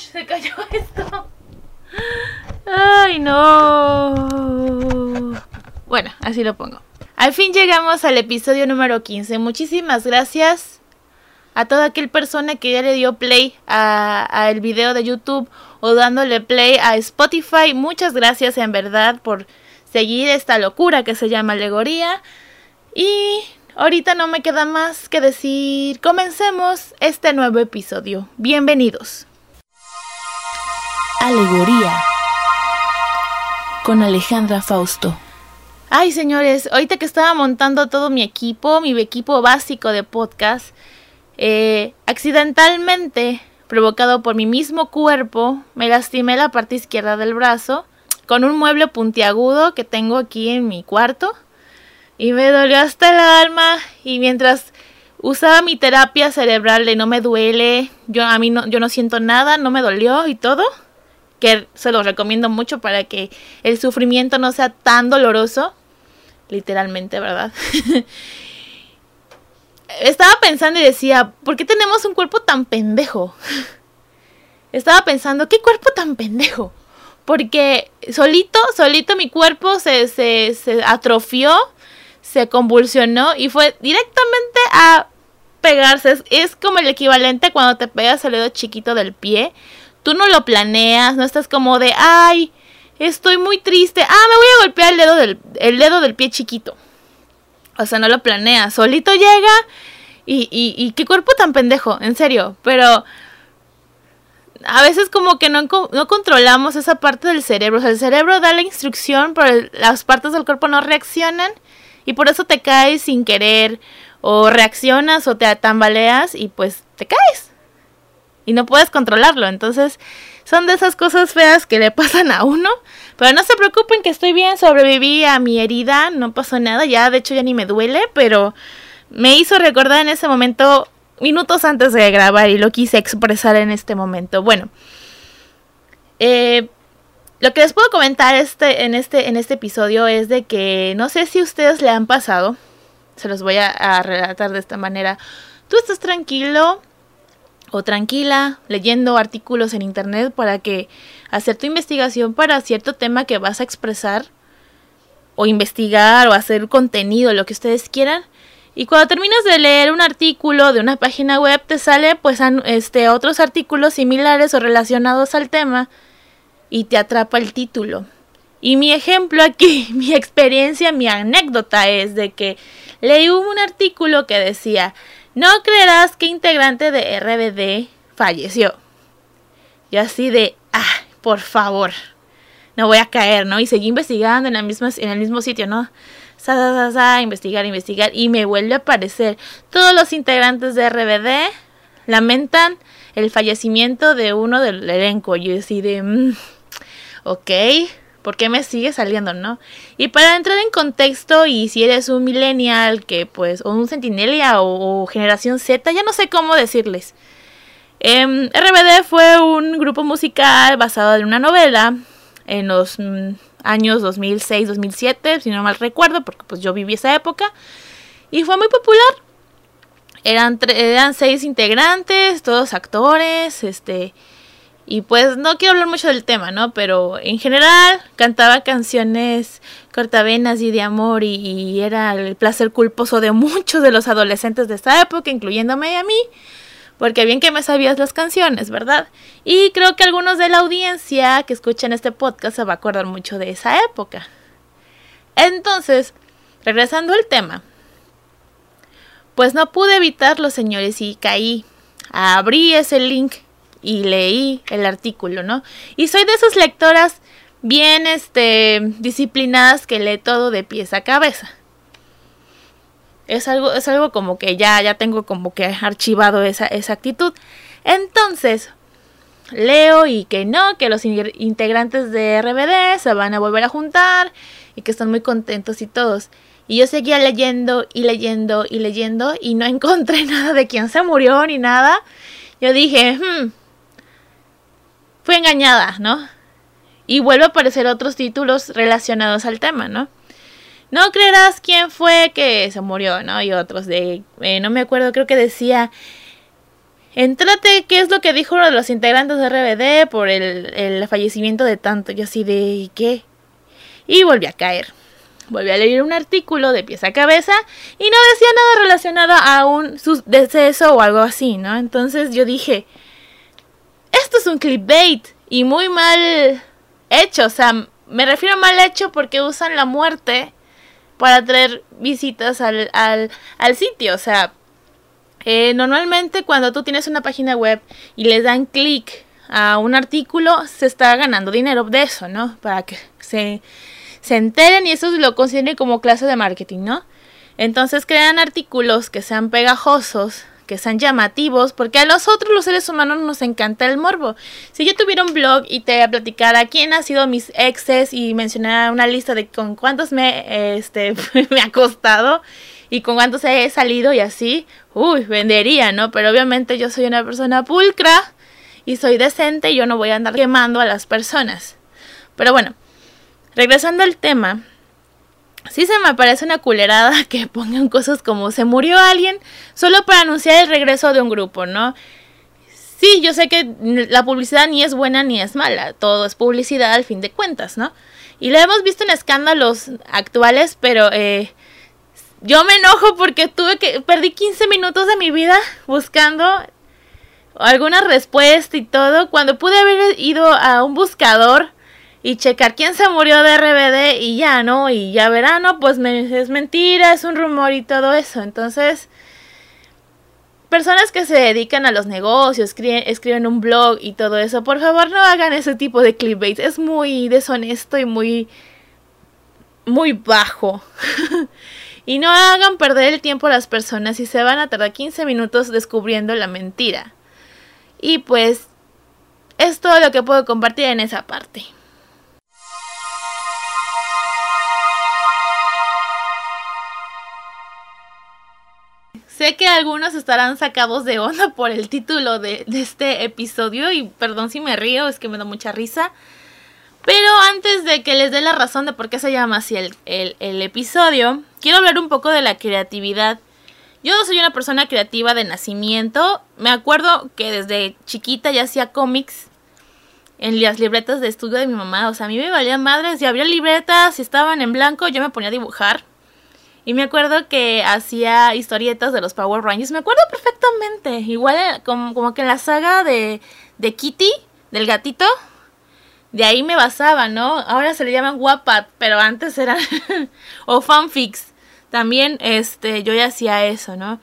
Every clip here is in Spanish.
se cayó esto. Ay, no. Bueno, así lo pongo. Al fin llegamos al episodio número 15. Muchísimas gracias a toda aquel persona que ya le dio play a el video de YouTube o dándole play a Spotify. Muchas gracias en verdad por seguir esta locura que se llama Alegoría. Y ahorita no me queda más que decir, comencemos este nuevo episodio. Bienvenidos. Alegoría con Alejandra Fausto. Ay, señores, ahorita que estaba montando todo mi equipo básico de podcast, accidentalmente, provocado por mi mismo cuerpo, me lastimé la parte izquierda del brazo con un mueble puntiagudo que tengo aquí en mi cuarto. Y me dolió hasta el alma, y mientras usaba mi terapia cerebral de no me duele, yo no siento nada, no me dolió y todo, que se los recomiendo mucho para que el sufrimiento no sea tan doloroso, literalmente, ¿verdad? Estaba pensando y decía, ¿por qué tenemos un cuerpo tan pendejo? Estaba pensando, ¿qué cuerpo tan pendejo? Porque solito mi cuerpo se atrofió, se convulsionó y fue directamente a pegarse. Es como el equivalente a cuando te pegas el dedo chiquito del pie. Tú no lo planeas, no estás como de, ay, estoy muy triste, ah, me voy a golpear el dedo del pie chiquito. O sea, no lo planeas, solito llega y qué cuerpo tan pendejo, en serio. Pero a veces como que no controlamos esa parte del cerebro. O sea, el cerebro da la instrucción, pero las partes del cuerpo no reaccionan. Y por eso te caes sin querer, o reaccionas, o te tambaleas, y pues te caes. Y no puedes controlarlo. Entonces, son de esas cosas feas que le pasan a uno. Pero no se preocupen que estoy bien, sobreviví a mi herida, no pasó nada. Ya, de hecho, ya ni me duele, pero me hizo recordar en ese momento, minutos antes de grabar, y lo quise expresar en este momento. Bueno, lo que les puedo comentar en este episodio es de que no sé si a ustedes le han pasado. Se los voy a relatar de esta manera. Tú estás tranquilo o tranquila leyendo artículos en internet para que hacer tu investigación para cierto tema que vas a expresar o investigar o hacer contenido, lo que ustedes quieran. Y cuando terminas de leer un artículo de una página web te sale pues otros artículos similares o relacionados al tema. Y te atrapa el título. Y mi ejemplo aquí, mi experiencia, mi anécdota es de que leí un artículo que decía, no creerás que integrante de RBD falleció. Yo así de, por favor, no voy a caer, ¿no? Y seguí investigando en el mismo sitio, ¿no? Investigar. Y me vuelve a aparecer, todos los integrantes de RBD lamentan el fallecimiento de uno del elenco. Yo así de, ok, ¿por qué me sigue saliendo, no? Y para entrar en contexto, y si eres un millennial, que pues, o un centinela, o generación Z, ya no sé cómo decirles. RBD fue un grupo musical basado en una novela en los años 2006-2007, si no mal recuerdo, porque pues yo viví esa época, y fue muy popular. Eran 6 integrantes, todos actores, y pues no quiero hablar mucho del tema, ¿no? Pero en general cantaba canciones cortavenas y de amor y era el placer culposo de muchos de los adolescentes de esa época, incluyéndome a mí, porque bien que me sabías las canciones, ¿verdad? Y creo que algunos de la audiencia que escuchan este podcast se va a acordar mucho de esa época. Entonces, regresando al tema, pues no pude evitarlo, señores, y caí. Abrí ese link y leí el artículo, ¿no? Y soy de esas lectoras bien disciplinadas que lee todo de pies a cabeza. Es algo como que ya tengo como que archivado esa actitud. Entonces, leo y que no, que los integrantes de RBD se van a volver a juntar y que están muy contentos y todos. Y yo seguía leyendo y no encontré nada de quién se murió ni nada. Yo dije, fui engañada, ¿no? Y vuelve a aparecer otros títulos relacionados al tema, ¿no? No creerás quién fue que se murió, ¿no? Y otros de, no me acuerdo, creo que decía, entrate, ¿qué es lo que dijo uno de los integrantes de RBD por el fallecimiento de tanto? Yo así de, ¿qué? Y volví a caer. Volví a leer un artículo de pies a cabeza y no decía nada relacionado a un deceso o algo así, ¿no? Entonces yo dije, esto es un clickbait y muy mal hecho. O sea, me refiero a mal hecho porque usan la muerte para atraer visitas al sitio. O sea, normalmente cuando tú tienes una página web y les dan clic a un artículo, se está ganando dinero de eso, ¿no? Para que se enteren y eso lo consideren como clase de marketing, ¿no? Entonces crean artículos que sean pegajosos, que sean llamativos, porque a nosotros los seres humanos nos encanta el morbo. Si yo tuviera un blog y te platicara quién ha sido mis exes y mencionara una lista de con cuántos me he acostado y con cuántos he salido y así, uy, vendería, ¿no? Pero obviamente yo soy una persona pulcra y soy decente y yo no voy a andar quemando a las personas. Pero bueno, regresando al tema, sí se me aparece una culerada que pongan cosas como se murió alguien solo para anunciar el regreso de un grupo, ¿no? Sí, yo sé que la publicidad ni es buena ni es mala, todo es publicidad al fin de cuentas, ¿no? Y lo hemos visto en escándalos actuales, pero yo me enojo porque perdí 15 minutos de mi vida buscando alguna respuesta y todo, cuando pude haber ido a un buscador y checar quién se murió de RBD y ya, ¿no? Y ya verán, ¿no? Pues es mentira, es un rumor y todo eso. Entonces, personas que se dedican a los negocios, escriben un blog y todo eso, por favor no hagan ese tipo de clickbait. Es muy deshonesto y muy bajo. Y no hagan perder el tiempo a las personas y se van a tardar 15 minutos descubriendo la mentira. Y pues, es todo lo que puedo compartir en esa parte. Sé que algunos estarán sacados de onda por el título de este episodio y perdón si me río, es que me da mucha risa. Pero antes de que les dé la razón de por qué se llama así el episodio, quiero hablar un poco de la creatividad. Yo soy una persona creativa de nacimiento. Me acuerdo que desde chiquita ya hacía cómics en las libretas de estudio de mi mamá. O sea, a mí me valían madres, si había libretas, si estaban en blanco, yo me ponía a dibujar. Y me acuerdo que hacía historietas de los Power Rangers. Me acuerdo perfectamente. Igual como que en la saga de Kitty, del gatito. De ahí me basaba, ¿no? Ahora se le llaman Wattpad, pero antes eran... o fanfics. También yo ya hacía eso, ¿no?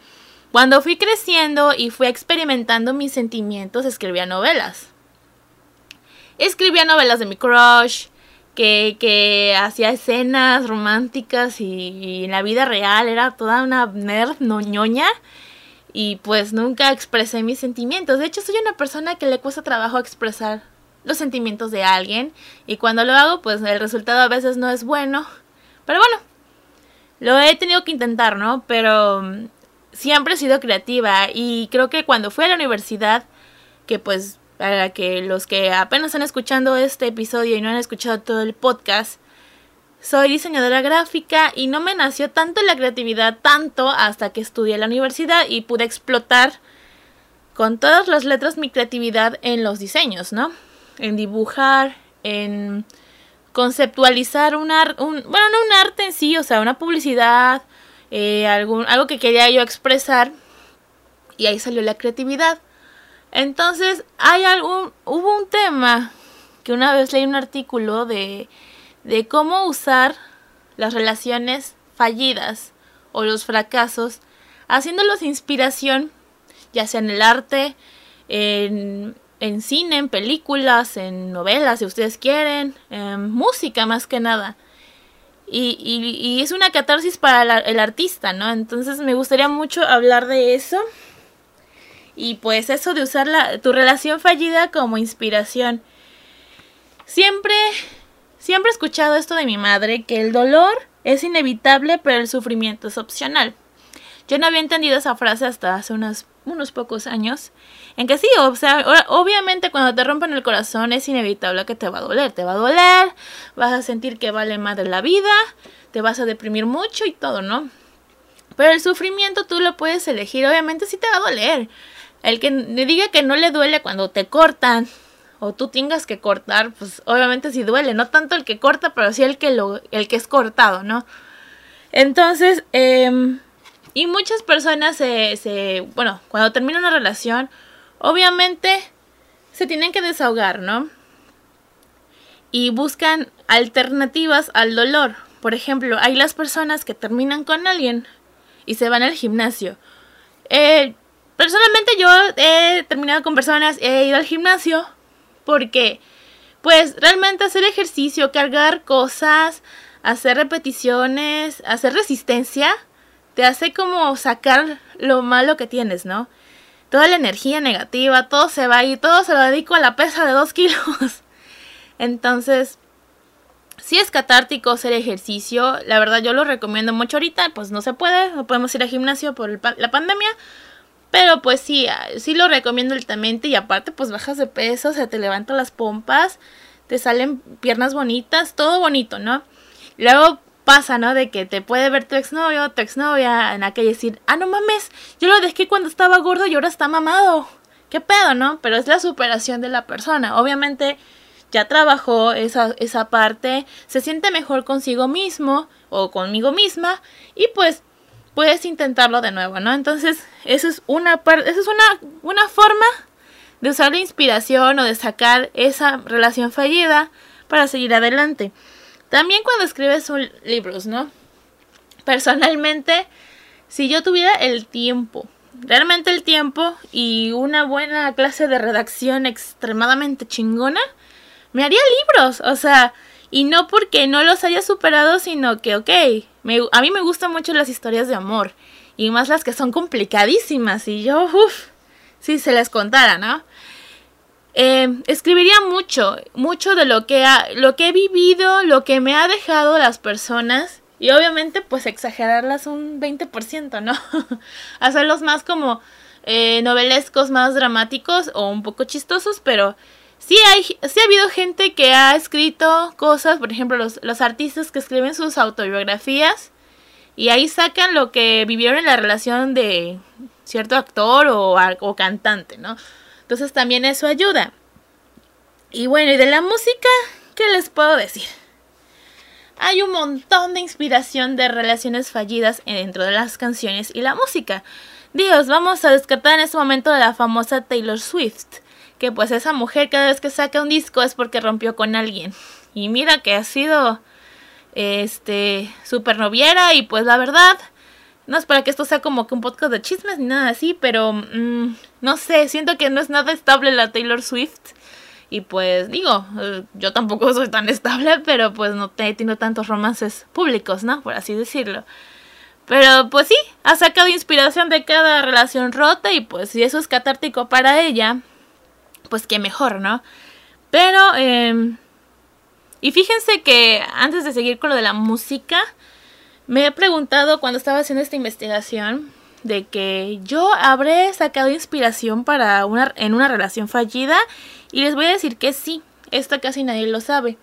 Cuando fui creciendo y fui experimentando mis sentimientos, escribía novelas. Escribía novelas de mi crush... Que hacía escenas románticas y en la vida real era toda una nerd ñoña y pues nunca expresé mis sentimientos. De hecho, soy una persona que le cuesta trabajo expresar los sentimientos de alguien y cuando lo hago, pues el resultado a veces no es bueno. Pero bueno, lo he tenido que intentar, ¿no? Pero siempre he sido creativa y creo que cuando fui a la universidad, que pues... Para que los que apenas están escuchando este episodio y no han escuchado todo el podcast, soy diseñadora gráfica y no me nació tanto la creatividad, tanto hasta que estudié en la universidad y pude explotar con todas las letras mi creatividad en los diseños, ¿no? En dibujar, en conceptualizar no un arte en sí, o sea, una publicidad, algo que quería yo expresar y ahí salió la creatividad. Entonces, hubo un tema que una vez leí un artículo de cómo usar las relaciones fallidas o los fracasos, haciéndolos inspiración, ya sea en el arte, en cine, en películas, en novelas, si ustedes quieren, en música más que nada. Y es una catarsis para el artista, ¿no? Entonces me gustaría mucho hablar de eso. Y pues eso de usar tu relación fallida como inspiración. Siempre he escuchado esto de mi madre, que el dolor es inevitable, pero el sufrimiento es opcional. Yo no había entendido esa frase hasta hace unos pocos años. En que sí, o sea, obviamente cuando te rompen el corazón es inevitable que te va a doler, vas a sentir que vale madre la vida, te vas a deprimir mucho y todo, ¿no? Pero el sufrimiento tú lo puedes elegir, obviamente sí te va a doler. El que le diga que no le duele cuando te cortan o tú tengas que cortar, pues obviamente sí duele, no tanto el que corta, pero sí el que es cortado, ¿no? Entonces, y muchas personas bueno, cuando termina una relación, obviamente se tienen que desahogar, ¿no? Y buscan alternativas al dolor. Por ejemplo, hay las personas que terminan con alguien y se van al gimnasio. Personalmente yo he terminado con personas, he ido al gimnasio porque pues realmente hacer ejercicio, cargar cosas, hacer repeticiones, hacer resistencia, te hace como sacar lo malo que tienes, ¿no? Toda la energía negativa, todo se va y todo se lo dedico a la pesa de 2 kilos. Entonces, sí es catártico hacer ejercicio, la verdad yo lo recomiendo mucho ahorita, pues no se puede, no podemos ir al gimnasio por la pandemia. Pero pues sí, sí lo recomiendo altamente y aparte pues bajas de peso, se te levantan las pompas, te salen piernas bonitas, todo bonito, ¿no? Luego pasa, ¿no? De que te puede ver tu exnovio o tu exnovia en aquella y decir, ah, no mames, yo lo dejé cuando estaba gordo y ahora está mamado. ¿Qué pedo, no? Pero es la superación de la persona, obviamente ya trabajó esa parte, se siente mejor consigo mismo o conmigo misma y pues puedes intentarlo de nuevo, ¿no? Entonces, eso es una forma de usar la inspiración o de sacar esa relación fallida para seguir adelante. También cuando escribes libros, ¿no? Personalmente, si yo tuviera el tiempo, realmente el tiempo y una buena clase de redacción extremadamente chingona, me haría libros, o sea, y no porque no los haya superado, sino que, ok, a mí me gustan mucho las historias de amor. Y más las que son complicadísimas. Y yo, uff, si se les contara, ¿no? Escribiría mucho. Mucho de lo que he vivido, lo que me ha dejado las personas. Y obviamente, pues exagerarlas un 20%, ¿no? Hacerlos más como novelescos, más dramáticos o un poco chistosos, pero... Sí ha habido gente que ha escrito cosas, por ejemplo, los artistas que escriben sus autobiografías y ahí sacan lo que vivieron en la relación de cierto actor o cantante, ¿no? Entonces también eso ayuda. Y bueno, y de la música, ¿qué les puedo decir? Hay un montón de inspiración de relaciones fallidas dentro de las canciones y la música. Dios, vamos a descartar en este momento a la famosa Taylor Swift, que pues esa mujer cada vez que saca un disco es porque rompió con alguien. Y mira que ha sido super noviera y pues la verdad, no es para que esto sea como que un podcast de chismes ni nada así, pero no sé, siento que no es nada estable la Taylor Swift. Y pues digo, yo tampoco soy tan estable, pero pues no tengo tantos romances públicos, ¿no? Por así decirlo. Pero pues sí, ha sacado inspiración de cada relación rota y pues si eso es catártico para ella... pues qué mejor, ¿no? Pero, y fíjense que antes de seguir con lo de la música, me he preguntado cuando estaba haciendo esta investigación de que yo habré sacado inspiración para en una relación fallida y les voy a decir que sí, esto casi nadie lo sabe.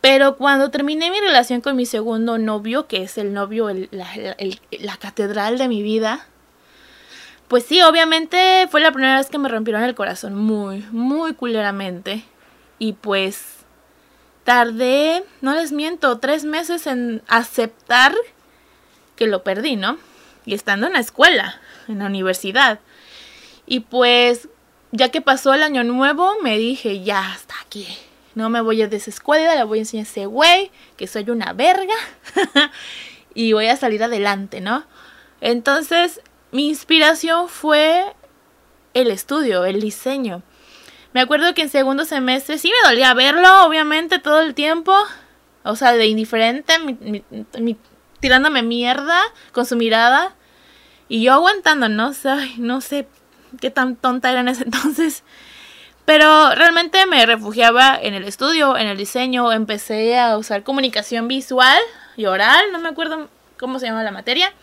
Pero cuando terminé mi relación con mi segundo novio, que es el novio, la catedral de mi vida, pues sí, obviamente fue la primera vez que me rompieron el corazón muy, muy culeramente. Y pues tardé, no les miento, 3 meses en aceptar que lo perdí, ¿no? Y estando en la escuela, en la universidad. Y pues ya que pasó el año nuevo, me dije, ya, hasta aquí. No me voy a desescuela, le voy a enseñar a ese güey que soy una verga. Y voy a salir adelante, ¿no? Entonces... mi inspiración fue el estudio, el diseño. Me acuerdo que en segundo semestre sí me dolía verlo, obviamente, todo el tiempo. O sea, de indiferente, tirándome mierda con su mirada. Y yo aguantando, ¿no? O sea, no sé qué tan tonta era en ese entonces. Pero realmente me refugiaba en el estudio, en el diseño. Empecé a usar comunicación visual y oral, no me acuerdo cómo se llama la materia.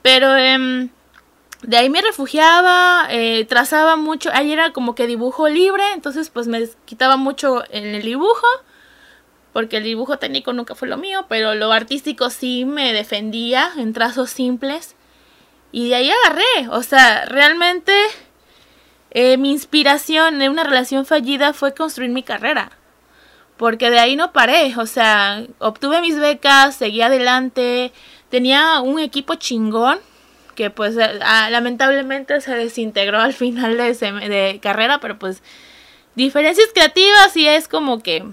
Pero de ahí me refugiaba, trazaba mucho, ahí era como que dibujo libre, entonces pues me quitaba mucho en el dibujo, porque el dibujo técnico nunca fue lo mío, pero lo artístico sí me defendía en trazos simples. Y de ahí agarré, o sea, realmente mi inspiración en una relación fallida fue construir mi carrera. Porque de ahí no paré, o sea, obtuve mis becas, seguí adelante, tenía un equipo chingón que pues lamentablemente se desintegró al final de carrera, pero pues diferencias creativas y es como que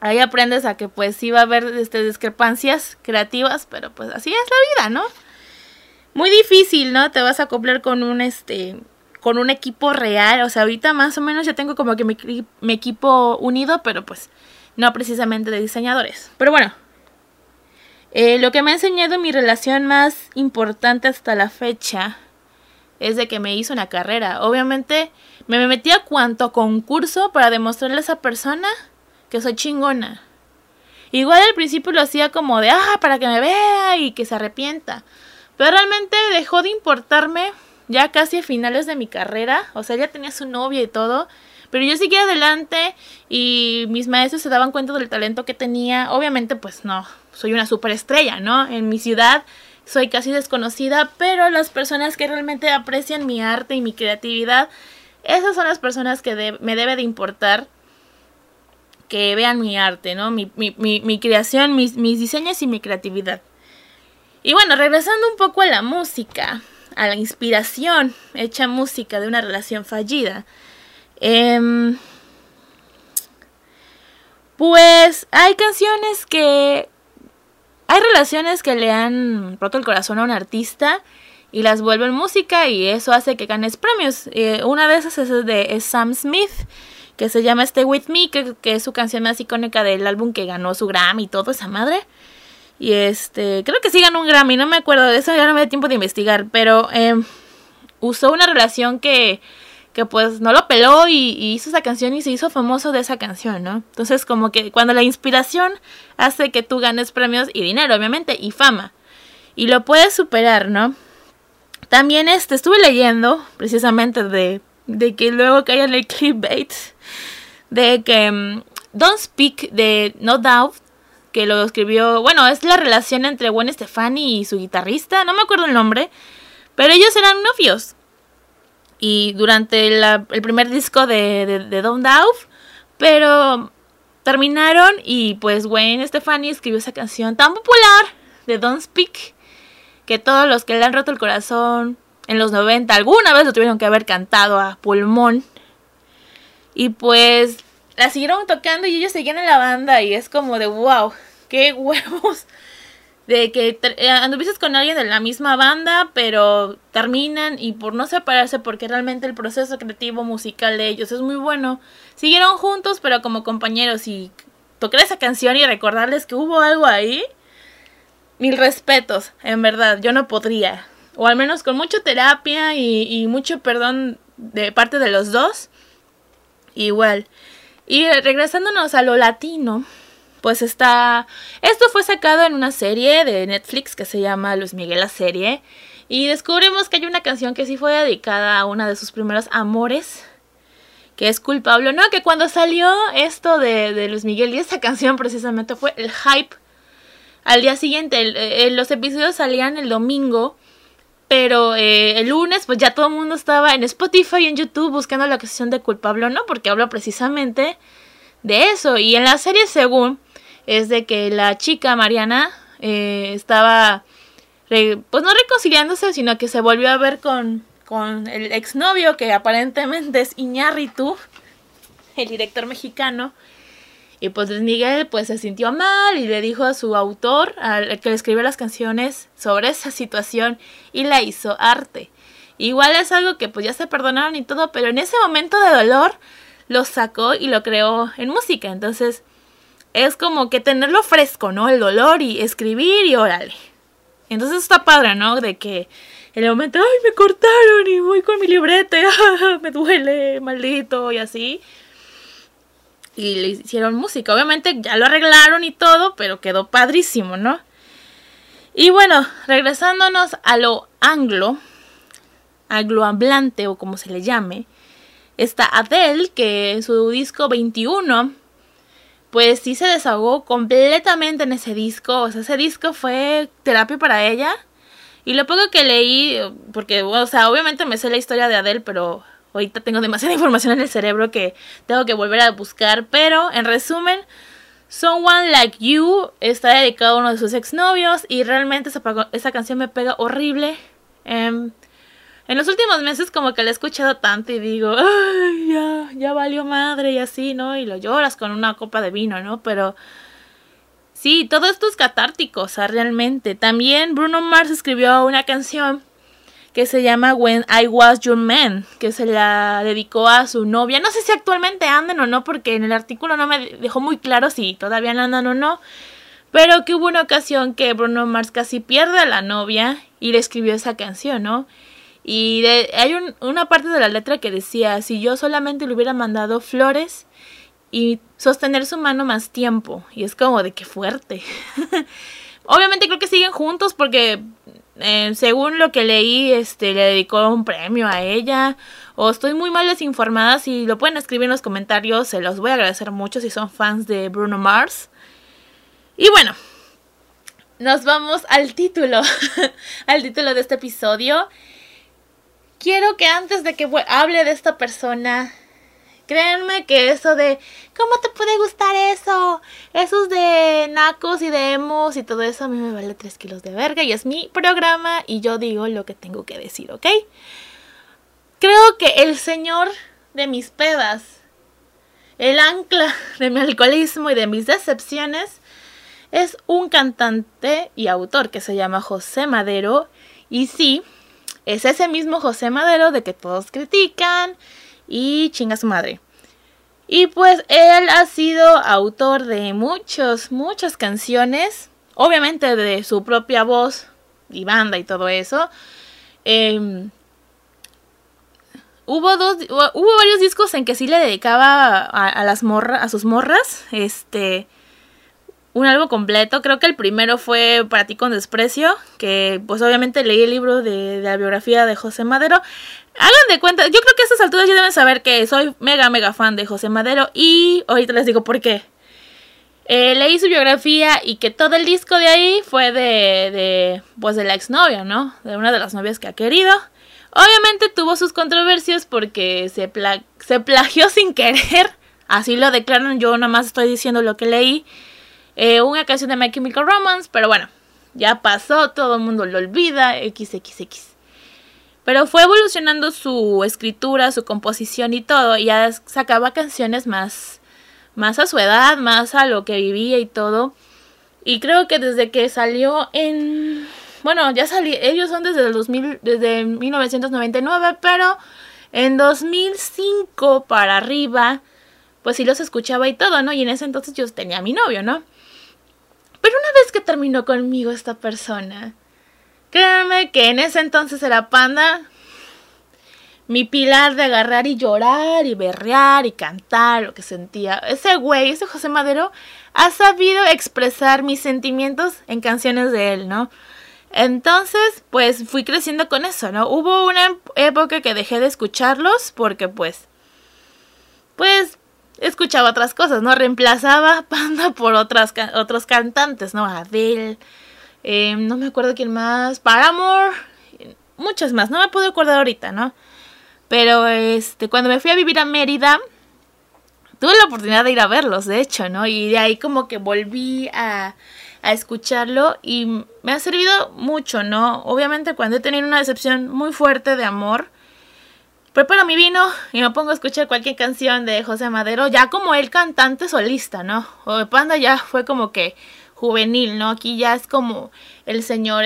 ahí aprendes a que pues sí va a haber discrepancias creativas, pero pues así es la vida, ¿no? Muy difícil, ¿no? Te vas a acoplar con un equipo real, o sea, ahorita más o menos ya tengo como que mi equipo unido, pero pues no precisamente de diseñadores. Pero bueno, lo que me ha enseñado mi relación más importante hasta la fecha es de que me hizo una carrera. Obviamente me metí a cuanto concurso para demostrarle a esa persona que soy chingona. Igual al principio lo hacía como de, para que me vea y que se arrepienta. Pero realmente dejó de importarme ya casi a finales de mi carrera, o sea, ya tenía su novia y todo, pero yo seguía adelante y mis maestros se daban cuenta del talento que tenía. Obviamente, pues no, soy una superestrella, ¿no? En mi ciudad soy casi desconocida, pero las personas que realmente aprecian mi arte y mi creatividad, esas son las personas que me debe de importar que vean mi arte, ¿no? Mi creación, mis diseños y mi creatividad. Y bueno, regresando un poco a la música, a la inspiración hecha música de una relación fallida, pues hay canciones que hay relaciones que le han roto el corazón a un artista y las vuelven música y eso hace que ganes premios. Una de esas es Sam Smith, que se llama Stay With Me, que es su canción más icónica del álbum, que ganó su Grammy y todo, esa madre. Y creo que sí ganó un Grammy, no me acuerdo de eso, ya no me da tiempo de investigar, pero usó una relación que pues no lo peló y hizo esa canción y se hizo famoso de esa canción, ¿no? Entonces como que cuando la inspiración hace que tú ganes premios y dinero, obviamente, y fama, y lo puedes superar, ¿no? También estuve leyendo precisamente de que luego cae en el clickbait, de que Don't Speak de No Doubt, que lo escribió, bueno, es la relación entre Gwen Stefani y su guitarrista, no me acuerdo el nombre, pero ellos eran novios. Y durante el primer disco de Don't Doubt, pero terminaron y pues Gwen Stefani escribió esa canción tan popular de Don't Speak, que todos los que le han roto el corazón en los 90 alguna vez lo tuvieron que haber cantado a pulmón. Y pues la siguieron tocando y ellos seguían en la banda y es como de wow, qué huevos de que anduvieses con alguien de la misma banda, pero terminan y por no separarse, porque realmente el proceso creativo musical de ellos es muy bueno. Siguieron juntos pero como compañeros, y tocar esa canción y recordarles que hubo algo ahí, mil respetos, en verdad, yo no podría. O al menos con mucha terapia y mucho perdón de parte de los dos, igual. Y regresándonos a lo latino, pues esto fue sacado en una serie de Netflix que se llama Luis Miguel la Serie. Y descubrimos que hay una canción que sí fue dedicada a una de sus primeros amores, que es Culpable. No, que cuando salió esto de Luis Miguel y esa canción precisamente fue el hype. Al día siguiente, los episodios salían el domingo, pero el lunes pues ya todo el mundo estaba en Spotify y en YouTube buscando la canción de Culpable, ¿no? Porque habla precisamente de eso. Y en la serie, según, es de que la chica Mariana estaba, pues no reconciliándose, sino que se volvió a ver con el exnovio, que aparentemente es Iñárritu, el director mexicano. Y pues Luis Miguel pues se sintió mal y le dijo a su autor, al que le escribió las canciones, sobre esa situación y la hizo arte. Igual es algo que pues ya se perdonaron y todo, pero en ese momento de dolor lo sacó y lo creó en música. Entonces es como que tenerlo fresco, ¿no? El dolor y escribir y órale. Entonces está padre, ¿no? De que en el momento, ¡ay, me cortaron y voy con mi librete! ¡Ah, me duele, maldito! Y así. Y le hicieron música, obviamente ya lo arreglaron y todo, pero quedó padrísimo, ¿no? Y bueno, regresándonos a lo anglohablante o como se le llame, está Adele, que en su disco 21, pues sí se desahogó completamente en ese disco. O sea, ese disco fue terapia para ella. Y lo poco que leí, porque, o sea, obviamente me sé la historia de Adele, pero ahorita tengo demasiada información en el cerebro que tengo que volver a buscar. Pero, en resumen, Someone Like You está dedicado a uno de sus exnovios y realmente esa canción me pega horrible. En los últimos meses como que la he escuchado tanto y digo, ay, ya valió madre y así, ¿no? Y lo lloras con una copa de vino, ¿no? Pero sí, todo esto es catártico, o sea, realmente. También Bruno Mars escribió una canción que se llama When I Was Your Man, que se la dedicó a su novia. No sé si actualmente andan o no, porque en el artículo no me dejó muy claro si todavía andan o no, pero que hubo una ocasión que Bruno Mars casi pierde a la novia y le escribió esa canción, ¿no? Y hay una parte de la letra que decía, si yo solamente le hubiera mandado flores y sostener su mano más tiempo. Y es como de qué fuerte. Obviamente creo que siguen juntos porque según lo que leí, le dedicó un premio a ella. O estoy muy mal desinformada. Si lo pueden escribir en los comentarios, se los voy a agradecer mucho si son fans de Bruno Mars. Y bueno, nos vamos al título. Al título de este episodio. Quiero que antes de que hable de esta persona, créanme que eso de ¿cómo te puede gustar eso? Esos de nacos y de emos y todo eso a mí me vale 3 kilos de verga y es mi programa y yo digo lo que tengo que decir, ¿ok? Creo que el señor de mis pedas, el ancla de mi alcoholismo y de mis decepciones, es un cantante y autor que se llama José Madero y sí, es ese mismo José Madero de que todos critican y chinga su madre. Y pues él ha sido autor de muchas canciones. Obviamente de su propia voz y banda y todo eso. Hubo varios discos en que sí le dedicaba a sus morras. Un álbum completo, creo que el primero fue Para ti con desprecio, que pues obviamente leí el libro de la biografía de José Madero. Hagan de cuenta, yo creo que a estas alturas ya deben saber que soy mega fan de José Madero y ahorita les digo por qué. Leí su biografía y que todo el disco de ahí fue de la exnovia, ¿no? De una de las novias que ha querido. Obviamente tuvo sus controversias porque se plagió sin querer, así lo declaran, yo nada más estoy diciendo lo que leí. Una canción de My Chemical Romance, pero bueno, ya pasó, todo el mundo lo olvida, XXX. Pero fue evolucionando su escritura, su composición y todo, y ya sacaba canciones más a su edad, más a lo que vivía y todo. Y creo que desde que salió en... Bueno, ya salió, ellos son desde 1999, pero en 2005 para arriba, pues sí los escuchaba y todo, ¿no? Y en ese entonces yo tenía a mi novio, ¿no? Pero una vez que terminó conmigo esta persona, créanme que en ese entonces era Panda, mi pilar de agarrar y llorar y berrear y cantar lo que sentía. Ese güey, ese José Madero, ha sabido expresar mis sentimientos en canciones de él, ¿no? Entonces, pues fui creciendo con eso, ¿no? Hubo una época que dejé de escucharlos porque pues escuchaba otras cosas, ¿no? Reemplazaba a Panda por otros cantantes, ¿no? Adele, no me acuerdo quién más, Paramore, muchas más, no me puedo acordar ahorita, ¿no? Pero cuando me fui a vivir a Mérida, tuve la oportunidad de ir a verlos, de hecho, ¿no? Y de ahí como que volví a escucharlo y me ha servido mucho, ¿no? Obviamente cuando he tenido una decepción muy fuerte de amor, preparo mi vino y me pongo a escuchar cualquier canción de José Madero, ya como el cantante solista, ¿no? O de Panda ya fue como que juvenil, ¿no? Aquí ya es como el señor,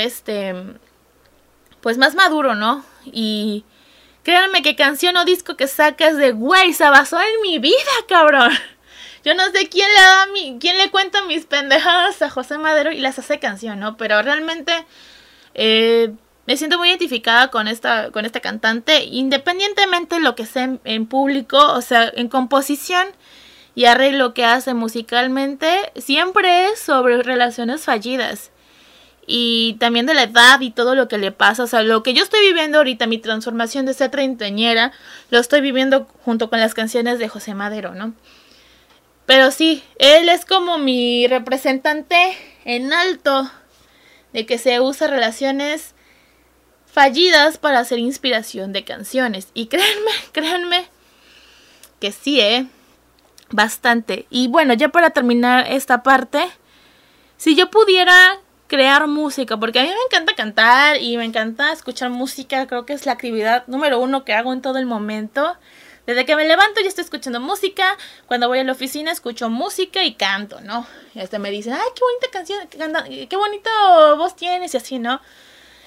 pues más maduro, ¿no? Y créanme que canción o disco que sacas de güey, se basó en mi vida, cabrón. Yo no sé quién le cuenta mis pendejadas a José Madero y las hace canción, ¿no? Pero realmente, me siento muy identificada con esta cantante, independientemente de lo que sea en público, o sea, en composición y arreglo que hace musicalmente, siempre es sobre relaciones fallidas. Y también de la edad y todo lo que le pasa, o sea, lo que yo estoy viviendo ahorita, mi transformación de ser treintañera, lo estoy viviendo junto con las canciones de José Madero, ¿no? Pero sí, él es como mi representante en alto de que se usa relaciones fallidas para hacer inspiración de canciones. Y créanme que sí, bastante. Y bueno, ya para terminar esta parte, si yo pudiera crear música, porque a mí me encanta cantar y me encanta escuchar música, creo que es la actividad número uno que hago en todo el momento. Desde que me levanto ya estoy escuchando música, cuando voy a la oficina escucho música y canto, ¿no? Y hasta me dicen, ay, qué bonita canción, qué bonito voz tienes y así, ¿no?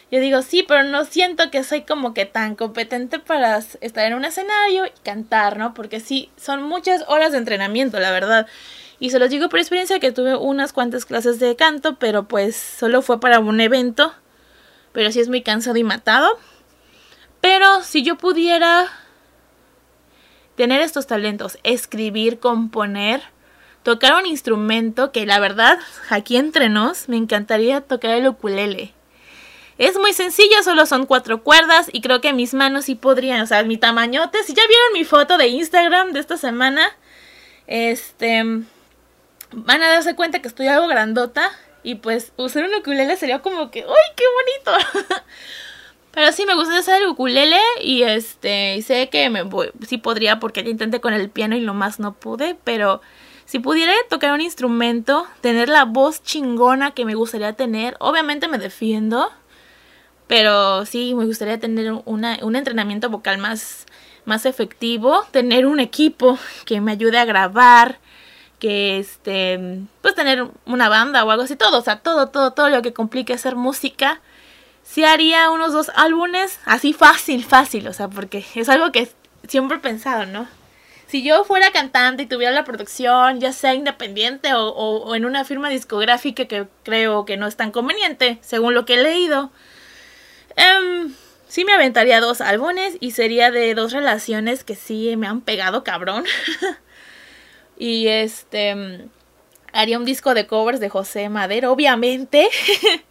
Yo digo, sí, pero no siento que soy como que tan competente para estar en un escenario y cantar, ¿no? Porque sí, son muchas horas de entrenamiento, la verdad. Y se los digo por experiencia que tuve unas cuantas clases de canto, pero pues solo fue para un evento. Pero sí es muy cansado y matado. Pero si yo pudiera tener estos talentos, escribir, componer, tocar un instrumento, que la verdad, aquí entre nos, me encantaría tocar el ukulele. Es muy sencillo, solo son 4 cuerdas y creo que mis manos sí podrían, o sea, mi tamañote. Si ya vieron mi foto de Instagram de esta semana, van a darse cuenta que estoy algo grandota y pues usar un ukulele sería como que, ¡ay, qué bonito! Pero sí, me gusta usar el ukulele y sé que sí podría porque ya intenté con el piano y lo más no pude. Pero si pudiera tocar un instrumento, tener la voz chingona que me gustaría tener, obviamente me defiendo. Pero sí, me gustaría tener un entrenamiento vocal más efectivo, tener un equipo que me ayude a grabar, que pues tener una banda o algo así, todo, o sea, todo lo que complique hacer música. Sí haría unos 2 álbumes, así fácil, o sea, porque es algo que siempre he pensado, ¿no? Si yo fuera cantante y tuviera la producción, ya sea independiente o en una firma discográfica que creo que no es tan conveniente, según lo que he leído, sí me aventaría 2 álbumes y sería de 2 relaciones que sí me han pegado cabrón. Y haría un disco de covers de José Madero, obviamente.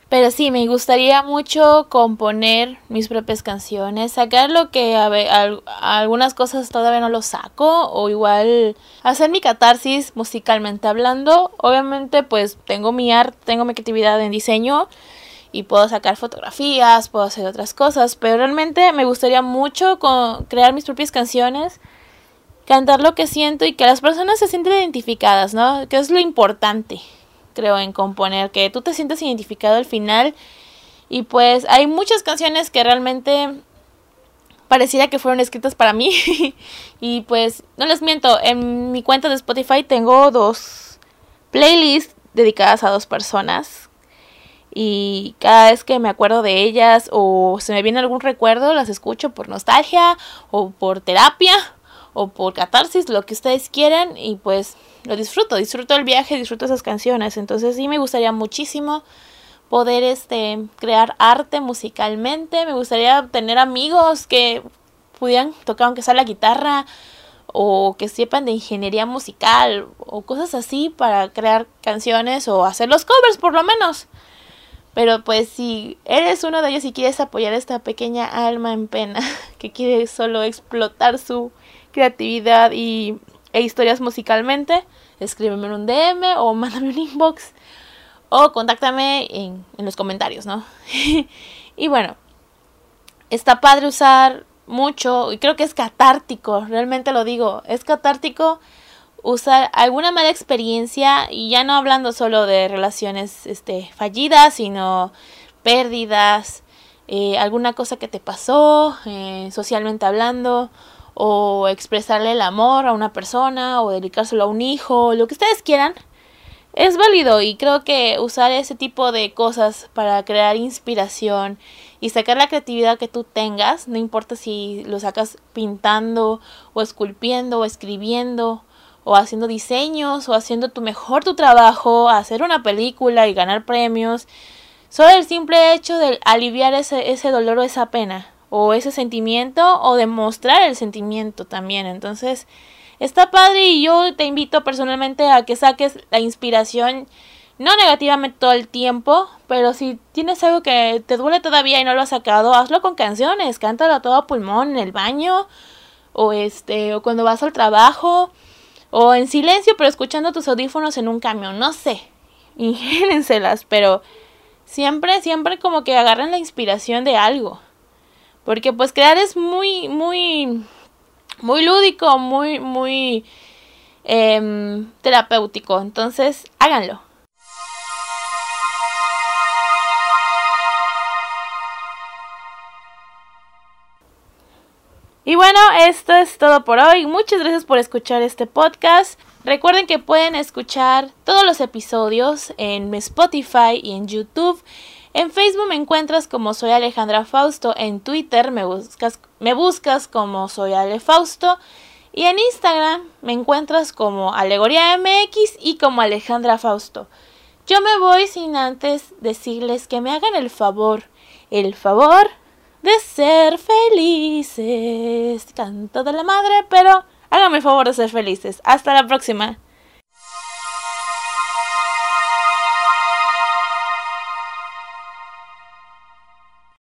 Pero sí, me gustaría mucho componer mis propias canciones, sacar lo que algunas cosas todavía no lo saco, o igual hacer mi catarsis musicalmente hablando. Obviamente pues tengo mi arte, tengo mi creatividad en diseño y puedo sacar fotografías, puedo hacer otras cosas, pero realmente me gustaría mucho crear mis propias canciones, cantar lo que siento y que las personas se sienten identificadas, ¿no? Que es lo importante, creo, en componer, que tú te sientas identificado al final. Y pues hay muchas canciones que realmente pareciera que fueron escritas para mí. Y pues, no les miento, en mi cuenta de Spotify tengo 2 playlists dedicadas a 2 personas. Y cada vez que me acuerdo de ellas o se me viene algún recuerdo, las escucho por nostalgia o por terapia o por catarsis, lo que ustedes quieran, y pues lo disfruto el viaje, disfruto esas canciones. Entonces sí me gustaría muchísimo poder crear arte musicalmente. Me gustaría tener amigos que pudieran tocar aunque sea la guitarra, o que sepan de ingeniería musical, o cosas así, para crear canciones o hacer los covers por lo menos. Pero pues si eres uno de ellos y quieres apoyar a esta pequeña alma en pena que quiere solo explotar su creatividad e historias musicalmente, escríbeme en un DM o mándame un inbox o contáctame en los comentarios, ¿no? Y bueno, está padre usar mucho, y creo que es catártico, realmente lo digo, es catártico usar alguna mala experiencia, y ya no hablando solo de relaciones fallidas, sino pérdidas, alguna cosa que te pasó, socialmente hablando, o expresarle el amor a una persona, o dedicárselo a un hijo, lo que ustedes quieran, es válido. Y creo que usar ese tipo de cosas para crear inspiración y sacar la creatividad que tú tengas, no importa si lo sacas pintando, o esculpiendo, o escribiendo, o haciendo diseños, o haciendo tu trabajo, hacer una película y ganar premios, solo el simple hecho de aliviar ese dolor o esa pena, o ese sentimiento, o demostrar el sentimiento también. Entonces está padre, y yo te invito personalmente a que saques la inspiración, no negativamente todo el tiempo, pero si tienes algo que te duele todavía y no lo has sacado, hazlo con canciones, cántalo a todo pulmón en el baño, o cuando vas al trabajo, o en silencio pero escuchando tus audífonos en un camión, no sé, ingénenselas, pero siempre como que agarren la inspiración de algo. Porque pues crear es muy, muy, muy lúdico, muy, muy terapéutico. Entonces, háganlo. Y bueno, esto es todo por hoy. Muchas gracias por escuchar este podcast. Recuerden que pueden escuchar todos los episodios en Spotify y en YouTube. En Facebook me encuentras como Soy Alejandra Fausto. En Twitter me buscas como Soy Ale Fausto. Y en Instagram me encuentras como Alegoría MX y como Alejandra Fausto. Yo me voy sin antes decirles que me hagan el favor de ser felices. Canto de la madre, pero háganme el favor de ser felices. Hasta la próxima.